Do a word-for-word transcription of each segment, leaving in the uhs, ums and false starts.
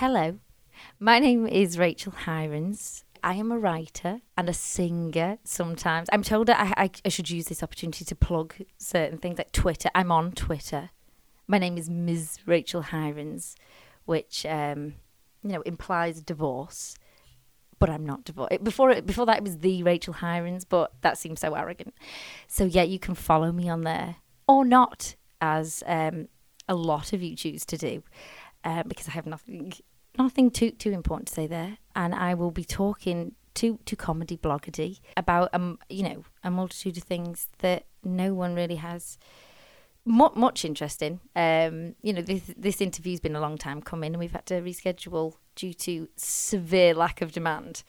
Hello, my name is Rachel Hirons. I am a writer and a singer sometimes. I'm told that I, I, I should use this opportunity to plug certain things like Twitter. I'm on Twitter. My name is Miz Rachel Hirons, which, um, you know, implies divorce. But I'm not divorced. Before before that, it was the Rachel Hirons, but that seems so arrogant. So, yeah, you can follow me on there. Or not, as um, a lot of you choose to do, uh, because I have nothing nothing too too important to say there. And I will be talking to, to Comedy Bloggedy about, um, you know, a multitude of things that no one really has mu- much interest in. Um, you know, this, this interview's been a long time coming, and we've had to reschedule due to severe lack of demand.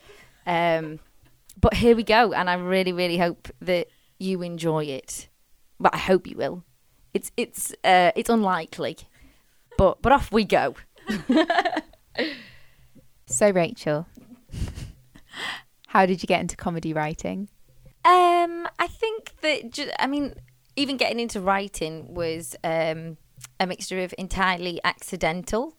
Um, but here we go, and I really, really hope that you enjoy it. But I hope you will. It's it's uh, it's unlikely, but but off we go. So, Rachel, how did you get into comedy writing? Um, I think that just, I mean, even getting into writing was um, a mixture of entirely accidental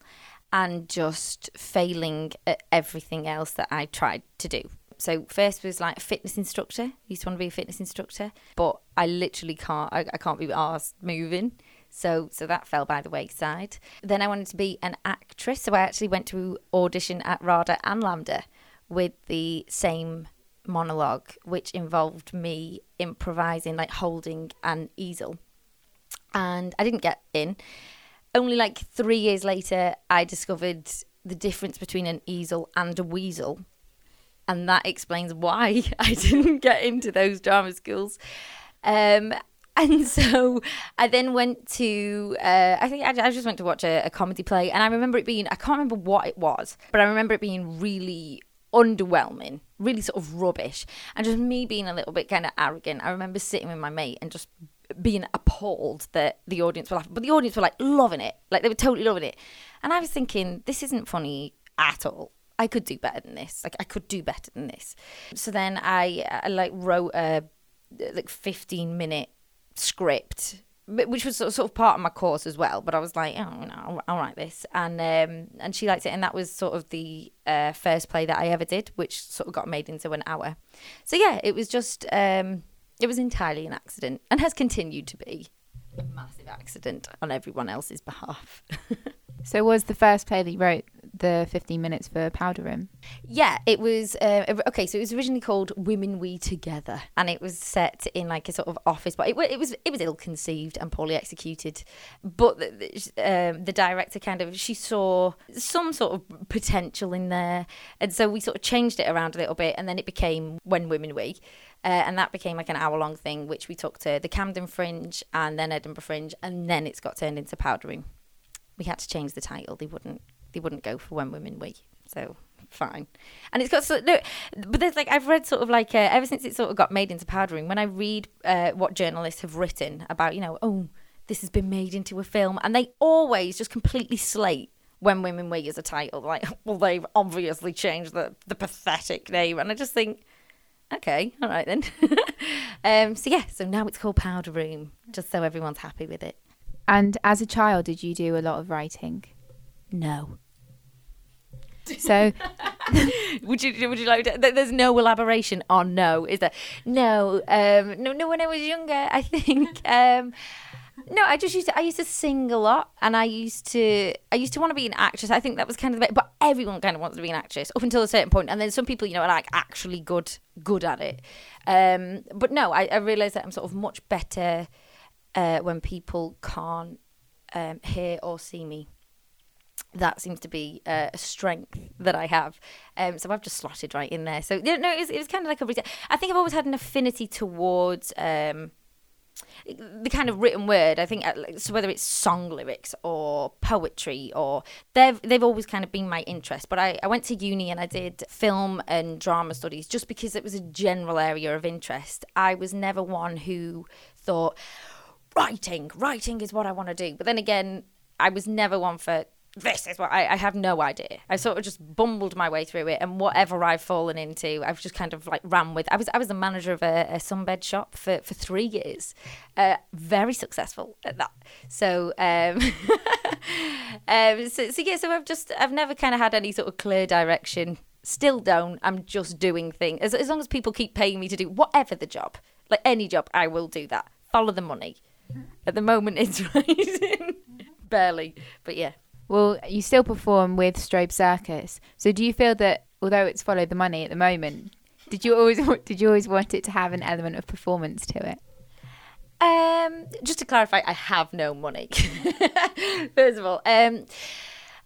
and just failing at everything else that I tried to do. So first was like a fitness instructor. I used to want to be a fitness instructor, but I literally can't, I, I can't be arsed moving. So so that fell by the wayside. Then I wanted to be an actress. So I actually went to audition at RADA and LAMDA with the same monologue, which involved me improvising, like holding an easel. And I didn't get in. Only like three years later, I discovered the difference between an easel and a weasel. And that explains why I didn't get into those drama schools. Um, and so I then went to, uh, I think I, I just went to watch a, a comedy play. And I remember it being, I can't remember what it was, but I remember it being really underwhelming, really sort of rubbish. And just me being a little bit kind of arrogant. I remember sitting with my mate and just being appalled that the audience were laughing, but the audience were like loving it, like they were totally loving it. And I was thinking, this isn't funny at all. I could do better than this. Like I could do better than this. So then I, I like wrote a like fifteen minute script, which was sort of part of my course as well. But I was like, oh no, I'll, I'll write this, and um, and she liked it, and that was sort of the uh, first play that I ever did, which sort of got made into an hour. So yeah, it was just. Um, It was entirely an accident and has continued to be a massive accident on everyone else's behalf. So was the first play that you wrote the fifteen minutes for Powder Room? Yeah, it was. Uh, okay, so it was originally called Women Wee Together, and it was set in like a sort of office, but it, it was it was ill-conceived and poorly executed. But the, the, um, the director kind of, she saw some sort of potential in there, and so we sort of changed it around a little bit, and then it became When Women Wee. Uh, and that became like an hour-long thing, which we took to the Camden Fringe and then Edinburgh Fringe, and then it's got turned into Powder Room. We had to change the title; they wouldn't, they wouldn't go for When Women Wee. So fine, and it's got so no, but there's like I've read sort of like uh, ever since it sort of got made into Powder Room. When I read uh, what journalists have written about, you know, oh, this has been made into a film, and they always just completely slate When Women Wee as a title. Like, well, they've obviously changed the the pathetic name, and I just think, okay, all right then. um, so yeah, so now it's called Powder Room, just so everyone's happy with it. And as a child, did you do a lot of writing? No. So, would you would you like? To, there's no elaboration on no, is there? No, um, no, no. When I was younger, I think. Um, No, I just used to, I used to sing a lot, and I used to, I used to want to be an actress. I think that was kind of the bit, but everyone kind of wants to be an actress up until a certain point. And then some people, you know, are like actually good, good at it. Um, but no, I, I realise that I'm sort of much better uh, when people can't um, hear or see me. That seems to be uh, a strength that I have. Um, so I've just slotted right in there. So you know, it was, it was kind of like a, I think I've always had an affinity towards, um, the kind of written word, I think, so whether it's song lyrics or poetry, or they've they've always kind of been my interest. But I, I went to uni and I did film and drama studies just because it was a general area of interest. I was never one who thought, writing, writing is what I want to do. But then again, I was never one for this is what I, I have no idea. I sort of just bumbled my way through it, and whatever I've fallen into, I've just kind of like ran with. I was I was the manager of a, a sunbed shop for, for three years, uh, very successful at that. So, um, um, so, so yeah, so I've just I've never kind of had any sort of clear direction. Still don't. I'm just doing things. As as long as people keep paying me to do whatever the job, like any job, I will do that. Follow the money. At the moment, it's rising barely, but yeah. Well, you still perform with Strobe Circus. So do you feel that, although it's follow the money at the moment, did you always did you always want it to have an element of performance to it? Um, just to clarify, I have no money. First of all, um,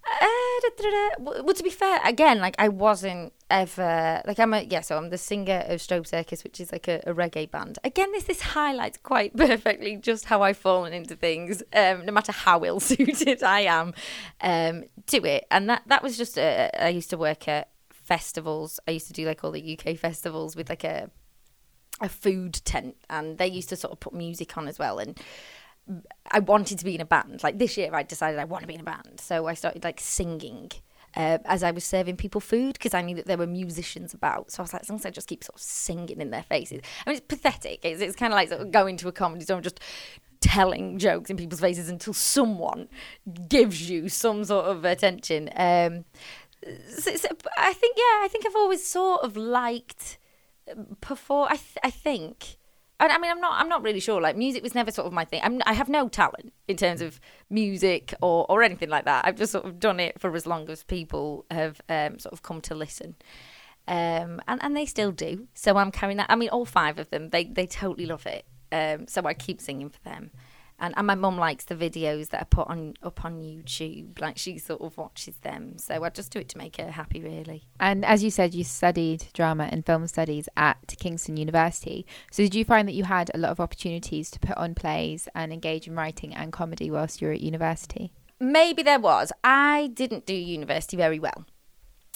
uh, da, da, da. Well, to be fair, again, like I wasn't ever like I'm a yeah. So I'm the singer of Strobe Circus, which is like a, a reggae band. Again, this this highlights quite perfectly just how I've fallen into things. Um, no matter how ill suited I am, um, to it. And that that was just a, I used to work at festivals. I used to do like all the U K festivals with like a a food tent, and they used to sort of put music on as well. And I wanted to be in a band. Like this year I decided I want to be in a band. So I started like singing uh, as I was serving people food because I knew that there were musicians about. So I was like, as long as I just keep sort of singing in their faces. I mean, it's pathetic. It's, it's kind of like sort of going to a comedy store and just telling jokes in people's faces until someone gives you some sort of attention. Um, so, so I think, yeah, I think I've always sort of liked perform. I, th- I think... I mean, I'm not I'm not really sure. Like, music was never sort of my thing. I'm, I have no talent in terms of music or, or anything like that. I've just sort of done it for as long as people have um, sort of come to listen. Um, and, and they still do. So I'm carrying that. I mean, all five of them, they, they totally love it. Um, so I keep singing for them. And, and my mum likes the videos that I put on up on YouTube. Like, she sort of watches them. So I just do it to make her happy, really. And as you said, you studied drama and film studies at Kingston University. So did you find that you had a lot of opportunities to put on plays and engage in writing and comedy whilst you were at university? Maybe there was. I didn't do university very well.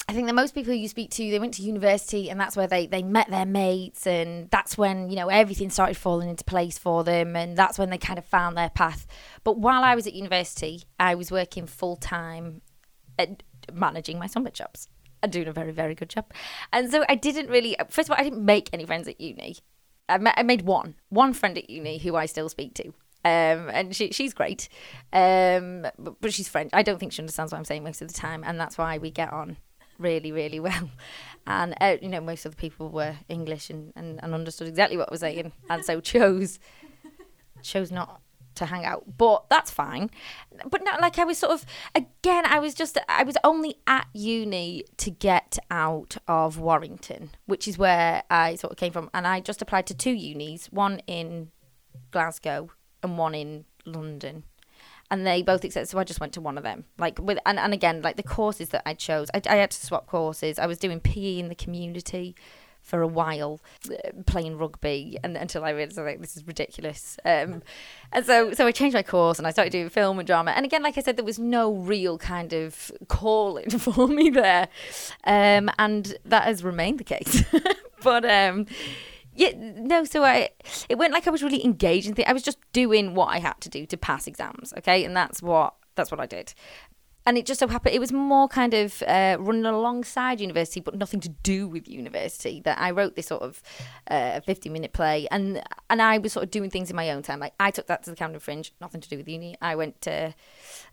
I think that most people you speak to, they went to university and that's where they, they met their mates, and that's when, you know, everything started falling into place for them, and that's when they kind of found their path. But while I was at university, I was working full-time at managing my sunbed shops and doing a very, very good job. And so I didn't really, first of all, I didn't make any friends at uni. I, ma- I made one, one friend at uni who I still speak to. Um, and she, she's great, um, but, but she's French. I don't think she understands what I'm saying most of the time, and that's why we get on really, really well. And, uh, you know, most of the people were English and, and, and understood exactly what I was saying, and so chose chose not to hang out. But that's fine. But not like I was sort of, again, I was just, I was only at uni to get out of Warrington, which is where I sort of came from. And I just applied to two unis, one in Glasgow and one in London. And they both accepted, so I just went to one of them. Like with, and, and again, like the courses that I chose, I, I had to swap courses. I was doing P E in the community for a while, uh, playing rugby, and until I realised, like, this is ridiculous. Um, and so, so I changed my course and I started doing film and drama. And again, like I said, there was no real kind of calling for me there, um, and that has remained the case. But. Um, Yeah, no, so I, it went like I was really engaged in things. I was just doing what I had to do to pass exams, okay? And that's what that's what I did. And it just so happened, it was more kind of uh, running alongside university, but nothing to do with university, that I wrote this sort of uh, fifty-minute play. And and I was sort of doing things in my own time. Like, I took that to the Camden Fringe, nothing to do with uni. I went to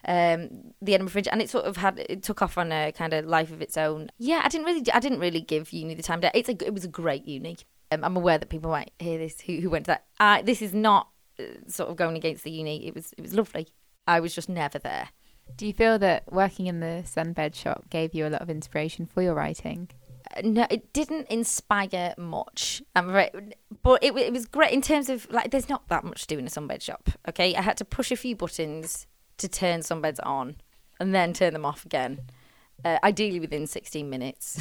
um, the Edinburgh Fringe, and it sort of had, it took off on a kind of life of its own. Yeah, I didn't really, I didn't really give uni the time. To, it's a, it was a great uni. Um, I'm aware that people might hear this who, who went to that. I, this is not uh, sort of going against the uni. It was it was lovely. I was just never there. Do you feel that working in the sunbed shop gave you a lot of inspiration for your writing? Uh, no, it didn't inspire much. I'm right, but it it was great in terms of, like, there's not that much to do in a sunbed shop. Okay, I had to push a few buttons to turn sunbeds on and then turn them off again. Uh, ideally within sixteen minutes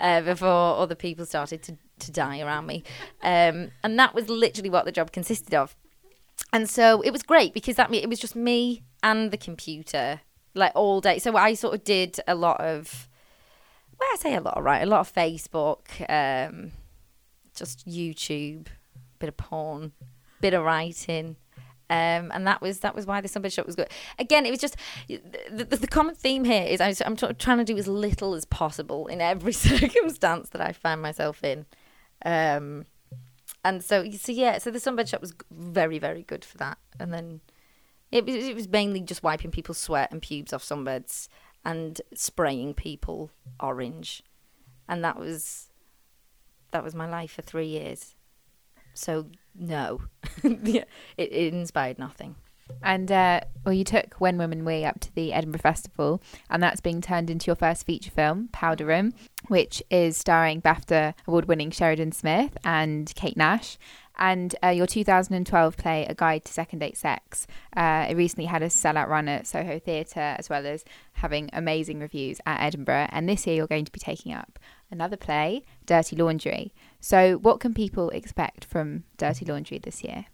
uh, before other people started to, to die around me. Um, and that was literally what the job consisted of. And so it was great because that it was just me and the computer, like, all day. So I sort of did a lot of, well, I say a lot, right? A lot of Facebook, um, just YouTube, bit of porn, bit of writing. Um, and that was that was why the sunbed shop was good. Again, it was just the, the, the common theme here is I'm, I'm t- trying to do as little as possible in every circumstance that I find myself in. Um, and so so yeah, so the sunbed shop was very very good for that. And then it was it was mainly just wiping people's sweat and pubes off sunbeds and spraying people orange, and that was that was my life for three years. So no, it, it inspired nothing. And uh, well, you took When Women Wee up to the Edinburgh Festival, and that's being turned into your first feature film, Powder Room, which is starring BAFTA award-winning Sheridan Smith and Kate Nash. And uh, your two thousand twelve play, A Guide to Second Date Sex, uh, it recently had a sellout run at Soho Theatre, as well as having amazing reviews at Edinburgh. And this year you're going to be taking up another play, Dirty Laundry. So what can people expect from Dirty Laundry this year?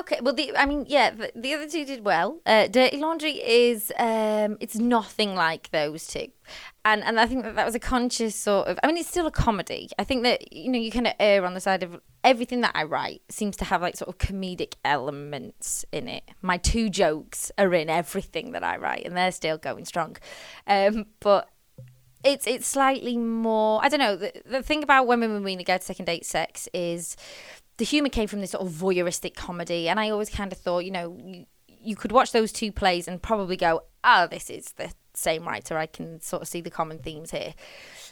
Okay, well, the, I mean, yeah, the, the other two did well. Uh, Dirty Laundry is, um, it's nothing like those two. And and I think that that was a conscious sort of, I mean, it's still a comedy. I think that, you know, you kind of err on the side of everything that I write seems to have like sort of comedic elements in it. My two jokes are in everything that I write and they're still going strong. Um, but it's it's slightly more, I don't know, the, the thing about When Women Wee and A Guide to Second Date Sex is the humour came from this sort of voyeuristic comedy, and I always kind of thought, you know, you, you could watch those two plays and probably go, oh, this is the same writer, I can sort of see the common themes here.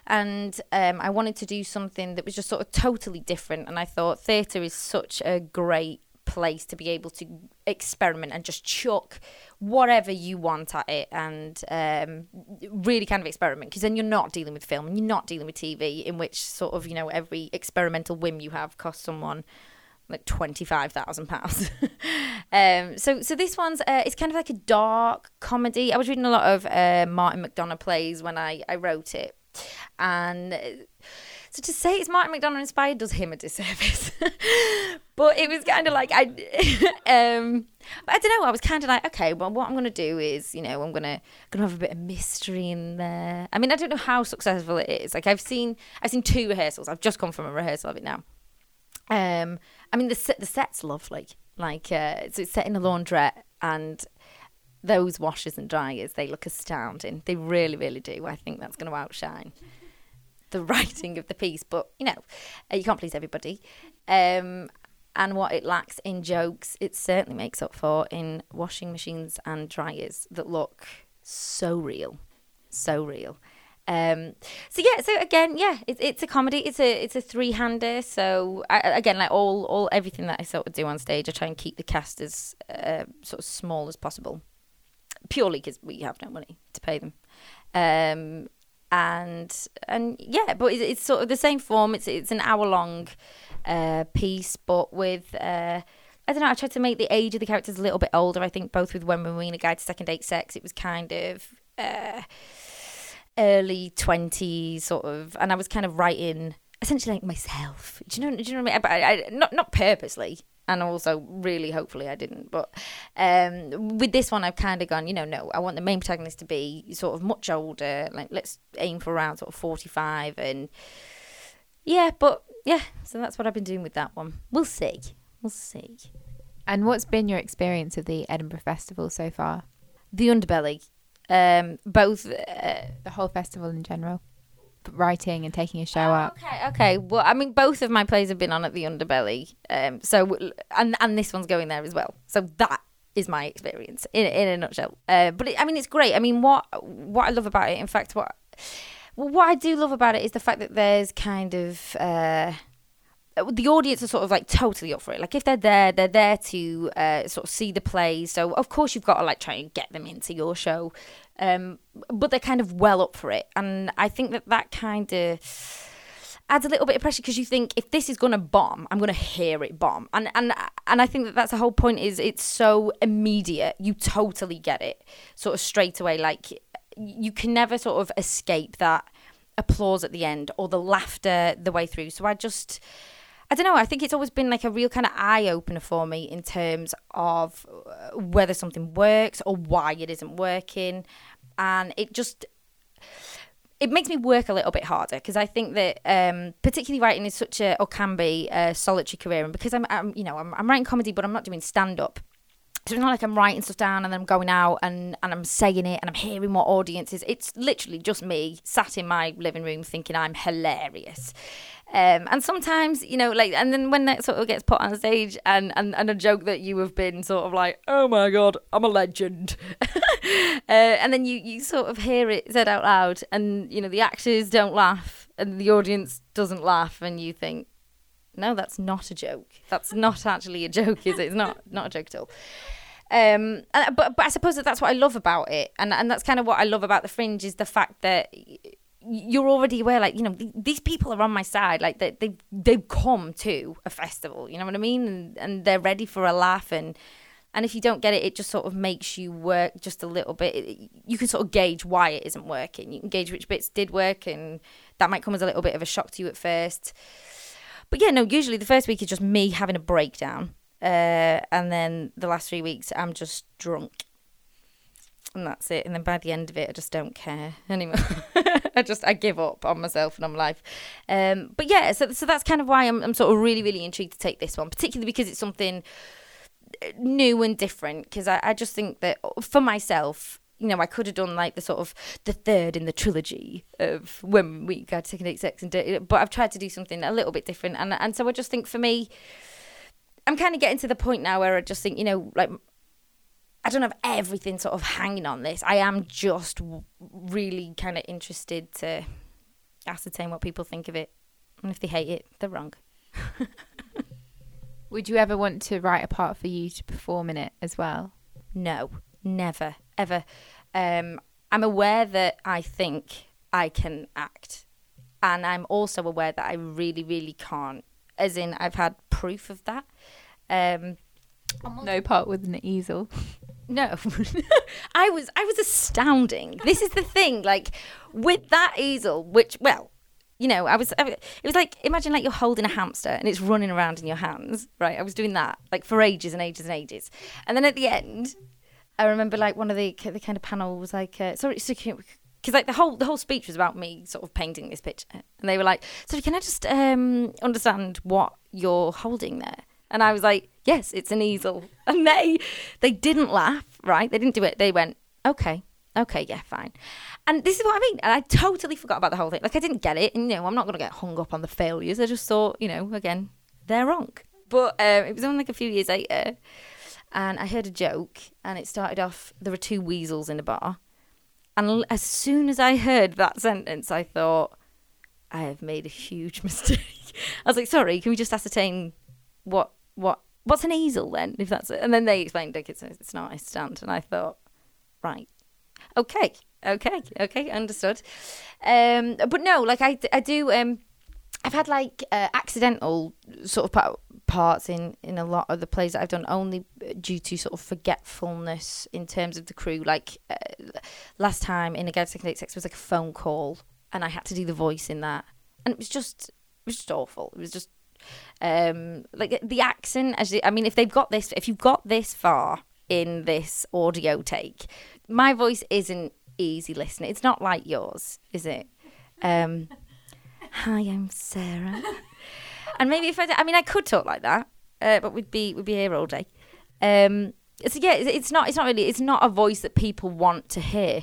And um, I wanted to do something that was just sort of totally different, and I thought theatre is such a great place to be able to experiment and just chuck whatever you want at it and um, really kind of experiment, because then you're not dealing with film and you're not dealing with T V, in which sort of, you know, every experimental whim you have costs someone like twenty-five thousand pounds. um, so so this one's uh, it's kind of like a dark comedy. I was reading a lot of uh, Martin McDonagh plays when I, I wrote it, and so to say it's Martin McDonagh inspired does him a disservice. But it was kind of like, I um, I don't know, I was kind of like, okay, well, what I'm going to do is, you know, I'm going to gonna have a bit of mystery in there. I mean, I don't know how successful it is. Like, I've seen I've seen two rehearsals. I've just come from a rehearsal of it now. Um, I mean, the set, the set's lovely. Like, uh, so it's set in a laundrette, and those washers and dryers, they look astounding. They really, really do. I think that's going to outshine the writing of the piece, but you know, you can't please everybody. Um, and what it lacks in jokes, it certainly makes up for in washing machines and dryers that look so real, so real. Um, so yeah, so again, yeah, it's it's a comedy. It's a it's a three-hander. So I, again, like all all everything that I sort of do on stage, I try and keep the cast as uh, sort of small as possible, purely because we have no money to pay them. Um, and and yeah, but it's, it's sort of the same form. It's it's an hour long uh, piece, but with uh, I don't know. I tried to make the age of the characters a little bit older. I think both with When Women Wee and A Guide to Second Date Sex, it was kind of uh, early twenties sort of, and I was kind of writing essentially like myself. Do you know? Do you know what I mean? But I, I, not not purposely. And also, really, hopefully I didn't. But um, with this one, I've kind of gone, you know, no, I want the main protagonist to be sort of much older. Like, let's aim for around sort of forty-five. And yeah, but yeah, so that's what I've been doing with that one. We'll see. We'll see. And what's been your experience of the Edinburgh Festival so far? The Underbelly. Um, both. Uh, the whole festival in general. Writing and taking a show oh, up. Okay, okay. Well, I mean, both of my plays have been on at the Underbelly, um, so and and this one's going there as well. So that is my experience in in a nutshell. Uh, but it, I mean, it's great. I mean, what what I love about it, in fact, what what I do love about it is the fact that there's kind of uh, the audience are sort of like totally up for it. Like if they're there, they're there to uh, sort of see the plays. So of course you've got to like try and get them into your show. Um, but they're kind of well up for it, and I think that that kind of adds a little bit of pressure, because you think if this is going to bomb, I'm going to hear it bomb, and and and I think that that's the whole point, is it's so immediate, you totally get it sort of straight away. Like you can never sort of escape that applause at the end or the laughter the way through. So I just I don't know, I think it's always been like a real kind of eye-opener for me in terms of whether something works or why it isn't working. And it just, it makes me work a little bit harder, because I think that um, particularly writing is such a, or can be, a solitary career. And because I'm, I'm you know, I'm, I'm writing comedy, but I'm not doing stand-up. it's not like I'm writing stuff down and then I'm going out and, and I'm saying it and I'm hearing what audiences. It's literally just me sat in my living room thinking I'm hilarious. Um, and sometimes, you know, like, and then when that sort of gets put on stage and, and, and a joke that you have been sort of like, oh my God, I'm a legend. uh, and then you, you sort of hear it said out loud and, you know, the actors don't laugh and the audience doesn't laugh and you think, no, that's not a joke. That's not actually a joke, is it? It's not not a joke at all. Um, and, but but I suppose that that's what I love about it. And, and that's kind of what I love about the Fringe is the fact that you're already aware, like, you know, th- these people are on my side. Like, they, they, they've come to a festival, you know what I mean? And, and they're ready for a laugh. And, and if you don't get it, it just sort of makes you work just a little bit. It, you can sort of gauge why it isn't working. You can gauge which bits did work, and that might come as a little bit of a shock to you at first. But yeah, no, usually the first week is just me having a breakdown. Uh, and then the last three weeks, I'm just drunk. And that's it. And then by the end of it, I just don't care anymore. I just, I give up on myself and on life. Um, but yeah, so so that's kind of why I'm, I'm sort of really, really intrigued to take this one, particularly because it's something new and different. Because I, I just think that for myself, you know, I could have done like the sort of the third in the trilogy of When We Guide to Second Date Sex and Dirty, but I've tried to do something a little bit different. And and so I just think for me, I'm kind of getting to the point now where I just think, you know, like, I don't have everything sort of hanging on this. I am just really kind of interested to ascertain what people think of it. And if they hate it, they're wrong. Would you ever want to write a part for you to perform in it as well? No, never. Ever. Um, I'm aware that I think I can act, and I'm also aware that I really, really can't. As in, I've had proof of that. Um, no part with an easel. No, I was I was astounding. This is the thing, like with that easel, which well. You know, I was, I, it was like, imagine like you're holding a hamster and it's running around in your hands, right? I was doing that like for ages and ages and ages. And then at the end, I remember like one of the the kind of panel was like, uh, sorry, so can, because like the whole the whole speech was about me sort of painting this picture, and they were like, so can I just um, understand what you're holding there? And I was like, yes, it's an easel. And they they didn't laugh, right? They didn't do it. They went, okay, okay, yeah, fine. And this is what I mean. And I totally forgot about the whole thing. Like I didn't get it, and you know, I'm not gonna get hung up on the failures. I just thought, you know, again, they're wrong. But uh, it was only like a few years later. And I heard a joke, and it started off, there were two weasels in a bar. And as soon as I heard that sentence, I thought, I have made a huge mistake. I was like, sorry, can we just ascertain what, what, what's an easel then, if that's it? And then they explained, like, it's, it's not a stand. And I thought, right, okay, okay, okay, understood. Um, but no, like, I, I do, um, I've had, like, uh, accidental sort of part, parts in, in a lot of the plays that I've done, only due to sort of forgetfulness in terms of the crew. Like, uh, last time in A Guide to Second Date Sex was, like, a phone call, and I had to do the voice in that. And it was just, it was just awful. It was just, um, like, the accent, as I mean, if they've got this, if you've got this far in this audio take, my voice isn't easy listening. It's not like yours, is it? Um... Hi, I'm Sarah. And maybe if I, I mean, I could talk like that, uh, but we'd be we'd be here all day. Um, so yeah, it's not it's not really it's not a voice that people want to hear,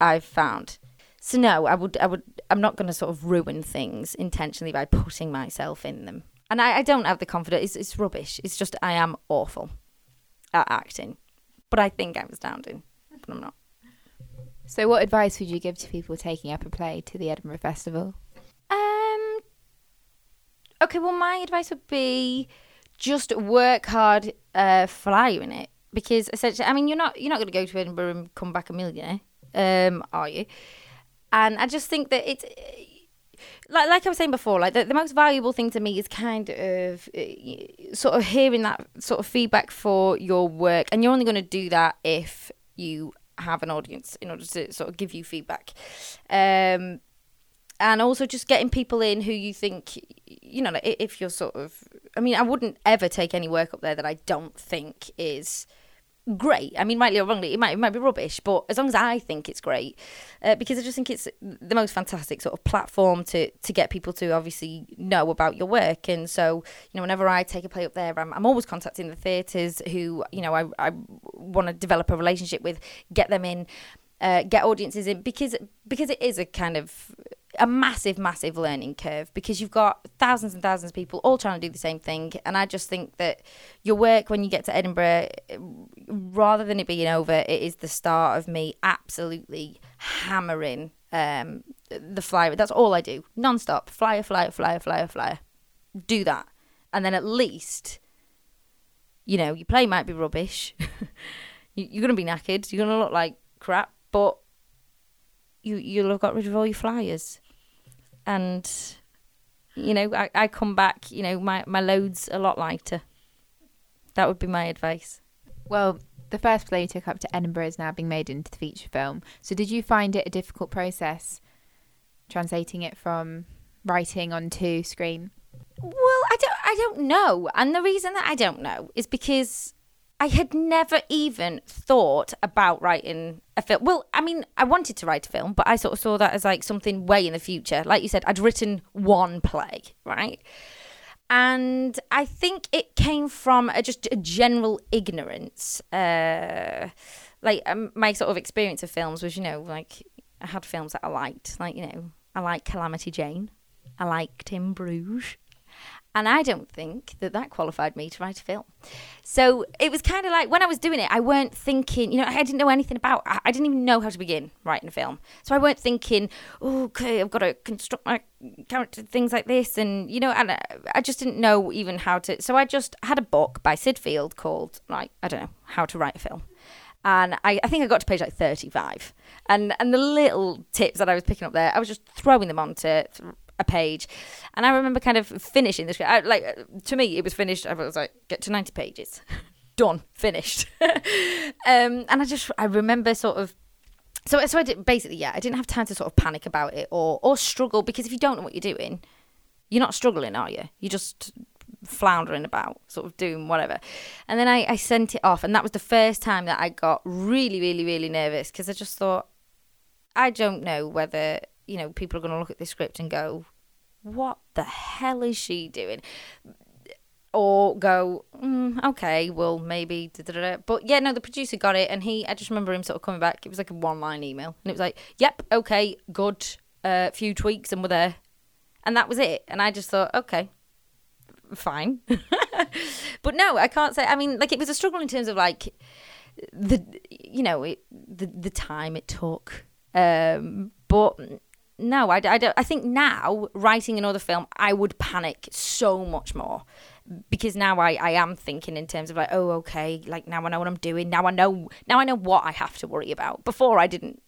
I've found. So no, I would I would I'm not going to sort of ruin things intentionally by putting myself in them. And I, I don't have the confidence. It's it's rubbish. It's just I am awful at acting, but I think I'm astounding, but I'm not. So what advice would you give to people taking up a play to the Edinburgh Festival? Um, okay, well, my advice would be just work hard, uh, fly in it, because essentially, I mean, you're not you're not going to go to Edinburgh and come back a millionaire, um, are you? And I just think that it's like like I was saying before, like the, the most valuable thing to me is kind of uh, sort of hearing that sort of feedback for your work, and you're only going to do that if you have an audience in order to sort of give you feedback. Um, and also just getting people in who you think, you know, if you're sort of, I mean, I wouldn't ever take any work up there that I don't think is great. I mean, rightly or wrongly, it might it might be rubbish, but as long as I think it's great, uh, because I just think it's the most fantastic sort of platform to to get people to obviously know about your work. And so, you know, whenever I take a play up there, I'm, I'm always contacting the theatres who, you know, I, I want to develop a relationship with, get them in, uh, get audiences in, because because it is a kind of a massive, massive learning curve, because you've got thousands and thousands of people all trying to do the same thing. And I just think that your work, when you get to Edinburgh, rather than it being over, it is the start of me absolutely hammering um, the flyer. That's all I do, non-stop. Flyer, flyer, flyer, flyer, flyer. Do that. And then at least, you know, your play might be rubbish. You're going to be knackered. You're going to look like crap. But you, you'll have got rid of all your flyers. And, you know, I, I come back, you know, my, my load's a lot lighter. That would be my advice. Well, the first play you took up to Edinburgh is now being made into the feature film. So did you find it a difficult process, translating it from writing onto screen? Well, I don't, I don't know. And the reason that I don't know is because I had never even thought about writing a film. Well, I mean, I wanted to write a film, but I sort of saw that as like something way in the future. Like you said, I'd written one play, right? And I think it came from a, just a general ignorance. Uh, like um, my sort of experience of films was, you know, like I had films that I liked. Like, you know, I like Calamity Jane. I liked In Bruges. And I don't think that that qualified me to write a film. So it was kind of like when I was doing it, I weren't thinking, you know, I didn't know anything about, I didn't even know how to begin writing a film. So I weren't thinking, oh, okay, I've got to construct my character, things like this. And, you know, and I, I just didn't know even how to. So I just had a book by Sid Field called, like, I don't know, How to Write a Film. And I, I think I got to page like thirty-five. And, and the little tips that I was picking up there, I was just throwing them onto a page. And I remember kind of finishing this, I, like to me it was finished, I was like, get to ninety pages, done, finished. um and I just I remember sort of so so I did basically yeah I didn't have time to sort of panic about it or or struggle, because if you don't know what you're doing, you're not struggling, are you? You're just floundering about, sort of doing whatever. And then I, I sent it off, and that was the first time that I got really really really nervous, because I just thought, I don't know whether, you know, people are going to look at this script and go, what the hell is she doing? Or go, mm, okay, well, maybe. Da-da-da. But yeah, no, the producer got it. And he, I just remember him sort of coming back. It was like a one-line email. And it was like, yep, okay, good. A uh, few tweaks and we're there. And that was it. And I just thought, okay, fine. But no, I can't say. I mean, like, it was a struggle in terms of like the, you know, it, the, the time it took. Um, but No, I, I, don't, I think now, writing another film, I would panic so much more, because now I, I am thinking in terms of like, oh, okay, like now I know what I'm doing. Now I know now I know what I have to worry about. Before I didn't.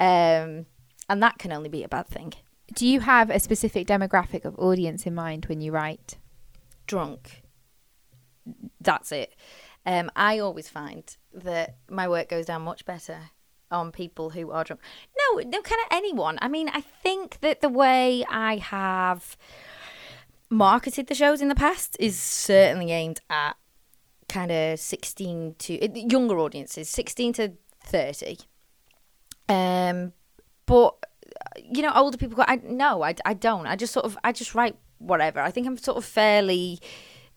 Um, and that can only be a bad thing. Do you have a specific demographic of audience in mind when you write? Drunk. That's it. Um, I always find that my work goes down much better on people who are drunk. No, no, kind of anyone. I mean, I think that the way I have marketed the shows in the past is certainly aimed at kind of sixteen to younger audiences, sixteen to thirty. Um, but you know, older people. I no, I, I don't. I just sort of I just write whatever. I think I'm sort of fairly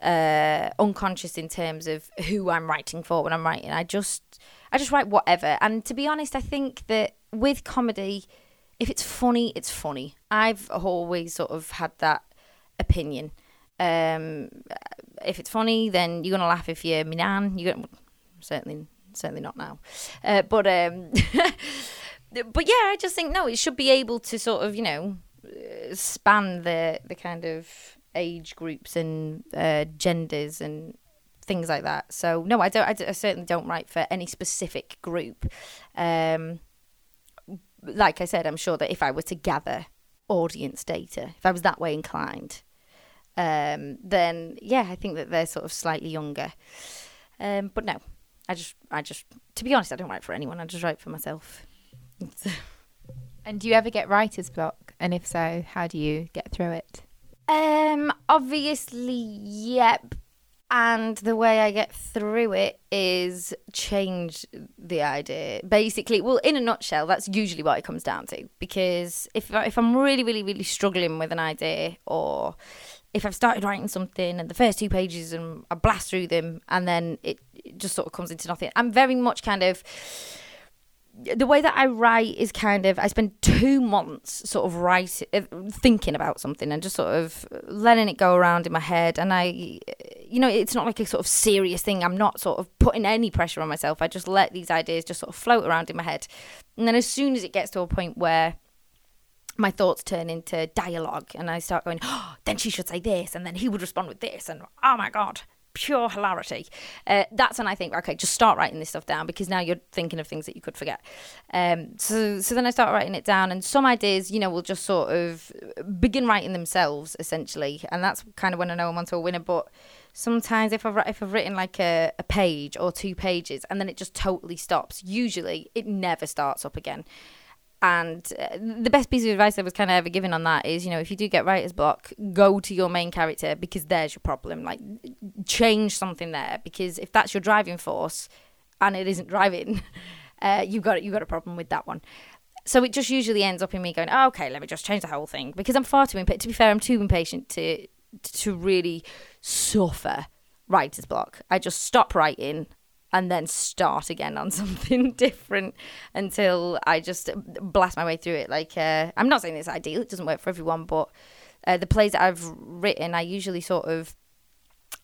uh, unconscious in terms of who I'm writing for when I'm writing. I just. I just write whatever. And to be honest, I think that with comedy, if it's funny, it's funny. I've always sort of had that opinion. Um, if it's funny, then you're going to laugh if you're me nan. You're gonna, certainly, certainly not now. Uh, but, um, but yeah, I just think, no, it should be able to sort of, you know, span the, the kind of age groups and uh, genders and things like that. So no, I don't. I, I certainly don't write for any specific group. Um, like I said, I'm sure that if I were to gather audience data, if I was that way inclined, um, then yeah, I think that they're sort of slightly younger. Um, but no, I just, I just, to be honest, I don't write for anyone. I just write for myself. And do you ever get writer's block? And if so, how do you get through it? Um, obviously, yep. And the way I get through it is change the idea. Basically, well, in a nutshell, that's usually what it comes down to. Because if if I'm really, really, really struggling with an idea, or if I've started writing something and the first two pages and I blast through them and then it, it just sort of comes into nothing. I'm very much kind of... The way that I write is kind of, I spend two months sort of writing, thinking about something and just sort of letting it go around in my head. And I, you know, it's not like a sort of serious thing. I'm not sort of putting any pressure on myself. I just let these ideas just sort of float around in my head. And then as soon as it gets to a point where my thoughts turn into dialogue and I start going, oh, then she should say this and then he would respond with this and oh my God. Pure hilarity. Uh, that's when I think, okay, just start writing this stuff down because now you're thinking of things that you could forget. Um, so, so then I start writing it down, and some ideas, you know, will just sort of begin writing themselves essentially, and that's kind of when I know I'm onto a winner. But sometimes if I've if I've written like a, a page or two pages, and then it just totally stops. Usually, it never starts up again. And the best piece of advice I was kind of ever given on that is, you know, if you do get writer's block, go to your main character because there's your problem. Like, change something there because if that's your driving force and it isn't driving, uh, you got you got a problem with that one. So it just usually ends up in me going, oh, okay, let me just change the whole thing because I'm far too impatient. To be fair, I'm too impatient to to really suffer writer's block. I just stop writing and then start again on something different until I just blast my way through it. Like, uh, I'm not saying it's ideal, it doesn't work for everyone, but uh, the plays that I've written, I usually sort of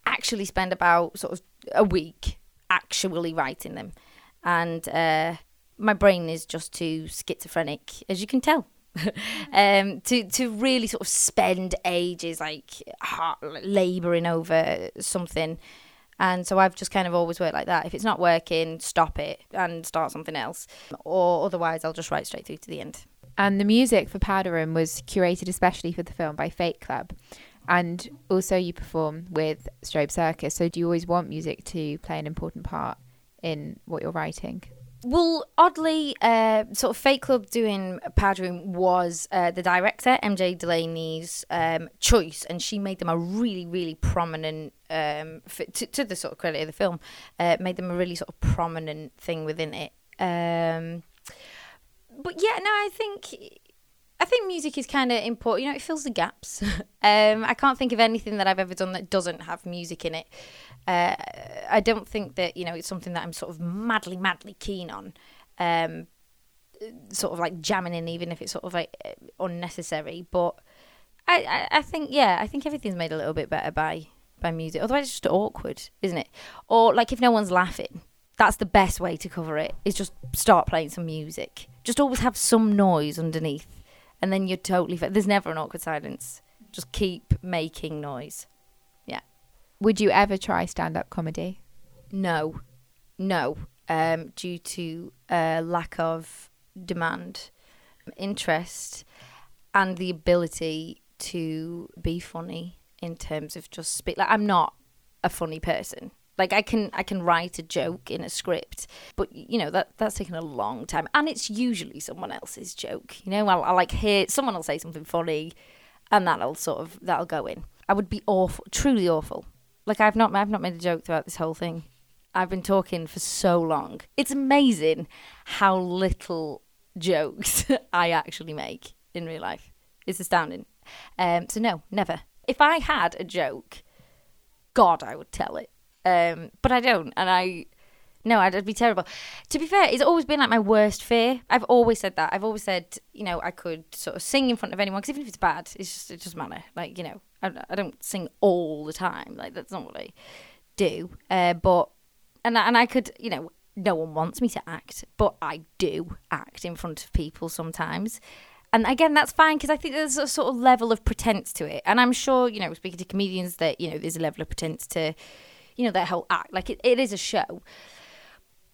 actually spend about sort of a week actually writing them. And uh, my brain is just too schizophrenic, as you can tell. um, to, to really sort of spend ages, like, heart, labouring over something. And so I've just kind of always worked like that. If it's not working, stop it and start something else. Or otherwise, I'll just write straight through to the end. And the music for Powder Room was curated especially for the film by Fate Club. And also you perform with Strobe Circus. So do you always want music to play an important part in what you're writing? Well, oddly, uh, sort of Fate Club doing Powder Room was uh, the director, M J Delaney's um, choice, and she made them a really, really prominent, um, f- to, to the sort of credit of the film, uh, made them a really sort of prominent thing within it. Um, but yeah, no, I think... I think music is kind of important. You know, it fills the gaps. um, I can't think of anything that I've ever done that doesn't have music in it. Uh, I don't think that, you know, it's something that I'm sort of madly, madly keen on. Um, sort of like jamming in, even if it's sort of like unnecessary. But I, I, I think, yeah, I think everything's made a little bit better by, by music. Otherwise it's just awkward, isn't it? Or like if no one's laughing, that's the best way to cover it, is just start playing some music. Just always have some noise underneath. And then you're totally... Fa- There's never an awkward silence. Just keep making noise. Yeah. Would you ever try stand-up comedy? No. No. Um, due to uh, lack of demand, interest, and the ability to be funny in terms of just speak. Like, I'm not a funny person. Like, I can I can write a joke in a script, but, you know, that that's taken a long time. And it's usually someone else's joke, you know? I'll, I'll like, hear someone will say something funny, and that'll sort of, that'll go in. I would be awful, truly awful. Like, I've not I've not made a joke throughout this whole thing. I've been talking for so long. It's amazing how little jokes I actually make in real life. It's astounding. Um, so, no, never. If I had a joke, God, I would tell it. Um, but I don't, and I, no, I'd, I'd be terrible. To be fair, it's always been like my worst fear. I've always said that. I've always said, you know, I could sort of sing in front of anyone, because even if it's bad, it's just, it doesn't matter. Like, you know, I, I don't sing all the time. Like, that's not what I do. Uh, but, and, and I could, you know, no one wants me to act, but I do act in front of people sometimes. And again, that's fine, because I think there's a sort of level of pretense to it. And I'm sure, you know, speaking to comedians, that, you know, there's a level of pretense to, you know, that whole act. Like, it, it is a show.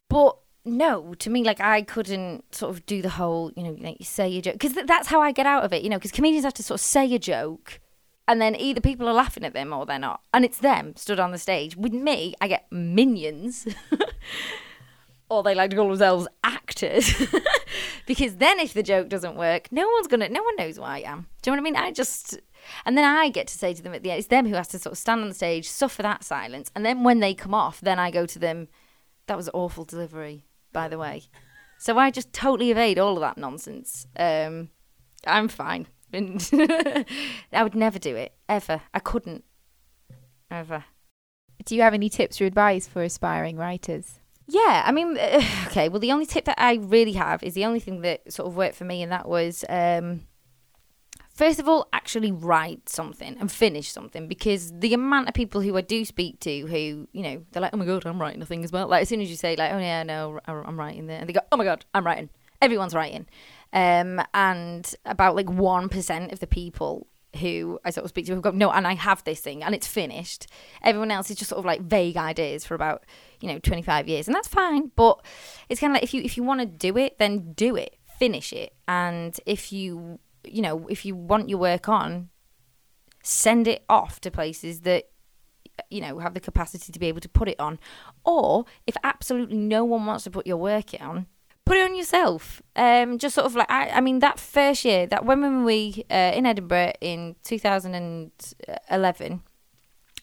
But, no, to me, like, I couldn't sort of do the whole, you know, like, you say your joke. Because th- that's how I get out of it, you know, because comedians have to sort of say a joke, and then either people are laughing at them or they're not. And it's them stood on the stage. With me, I get minions. Or they like to call themselves actors. because then if the joke doesn't work, no one's gonna, no one knows why I am. Do you know what I mean? I just, and then I get to say to them at the end, it's them who has to sort of stand on the stage, suffer that silence, and then when they come off, then I go to them, that was awful delivery, by the way. So I just totally evade all of that nonsense. Um, I'm fine. And I would never do it, ever. I couldn't, ever. Do you have any tips or advice for aspiring writers? Yeah, I mean, okay, well, the only tip that I really have is the only thing that sort of worked for me, and that was, um, first of all, actually write something and finish something, because the amount of people who I do speak to who, you know, they're like, oh my God, I'm writing a thing as well. Like, as soon as you say, like, oh yeah, no, I'm writing there, and they go, oh my God, I'm writing. Everyone's writing. Um, and about like one percent of the people who I sort of speak to have gone, no, and I have this thing and it's finished. Everyone else is just sort of like vague ideas for about, you know, twenty-five years, and that's fine. But it's kind of like, if you if you want to do it, then do it, finish it. And if you, you know, if you want your work on, send it off to places that, you know, have the capacity to be able to put it on. Or if absolutely no one wants to put your work on, put it on yourself. Um, just sort of like, I, I mean, that first year, that when Women Wee uh, in Edinburgh in two thousand eleven,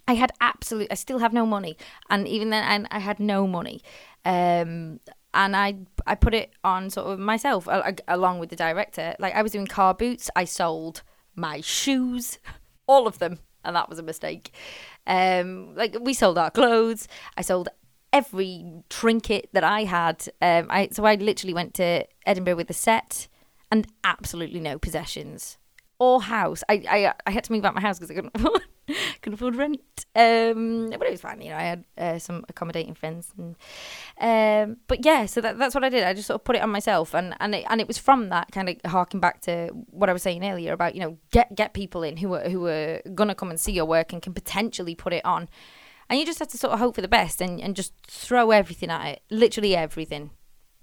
I had absolute, I still have no money. And even then, and I had no money. Um, and I I put it on sort of myself, a, a, along with the director. Like, I was doing car boots. I sold my shoes, all of them. And that was a mistake. Um, like, we sold our clothes. I sold every trinket that I had. Um, I so I literally went to Edinburgh with a set and absolutely no possessions or house. I I, I had to move out my house because I couldn't afford, couldn't afford rent. Um, but it was fine, you know. I had uh, some accommodating friends. And, um, but yeah, so that, that's what I did. I just sort of put it on myself, and and it, and it was from that, kind of harking back to what I was saying earlier about, you know, get get people in who are who are gonna come and see your work and can potentially put it on. And you just have to sort of hope for the best and, and just throw everything at it, literally everything.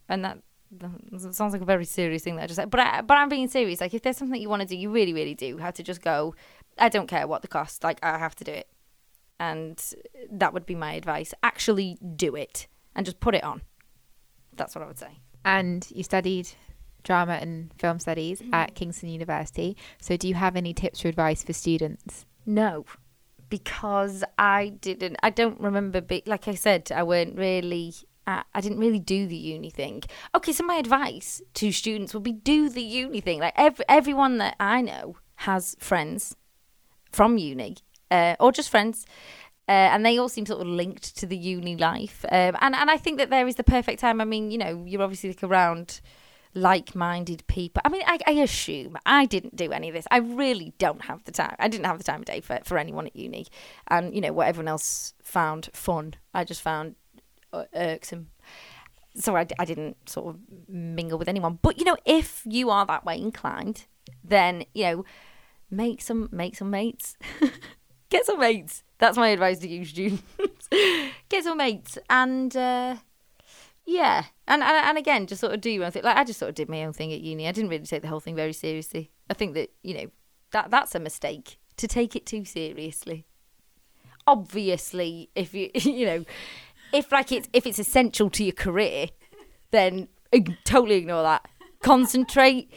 And that, that sounds like a very serious thing that I just said. But, I, but I'm being serious. Like, if there's something that you want to do, you really, really do have to just go, I don't care what the cost. Like, I have to do it. And that would be my advice. Actually do it and just put it on. That's what I would say. And you studied drama and film studies mm-hmm. at Kingston University. So do you have any tips or advice for students? No. Because I didn't, I don't remember, be, like I said, I weren't really, I, I didn't really do the uni thing. Okay, so my advice to students would be do the uni thing. Like every, everyone that I know has friends from uni, uh, or just friends, uh, and they all seem sort of linked to the uni life. Um, and, and I think that there is the perfect time. I mean, you know, you're obviously like around like-minded people. I mean, I, I assume I didn't do any of this. I really don't have the time. I didn't have the time of day for, for anyone at uni. And, you know, what everyone else found fun, I just found irksome. So I, I didn't sort of mingle with anyone. But, you know, if you are that way inclined, then, you know, make some, make some mates. Get some mates. That's my advice to you students. Get some mates. And, uh, yeah. And, and and again, just sort of do your own thing. Like, I just sort of did my own thing at uni. I didn't really take the whole thing very seriously. I think that, you know, that that's a mistake, to take it too seriously. Obviously, if you, you know, if like it's, if it's essential to your career, then totally ignore that. Concentrate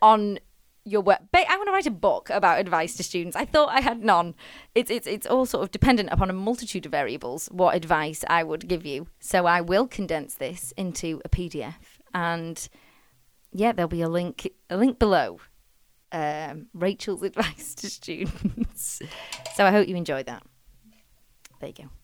on your work. But I want to write a book about advice to students. I thought I had none. It's it's it's all sort of dependent upon a multitude of variables what advice I would give you. So I will condense this into a P D F, and yeah, there'll be a link a link below. Um, Rachel's advice to students. So I hope you enjoyed that. There you go.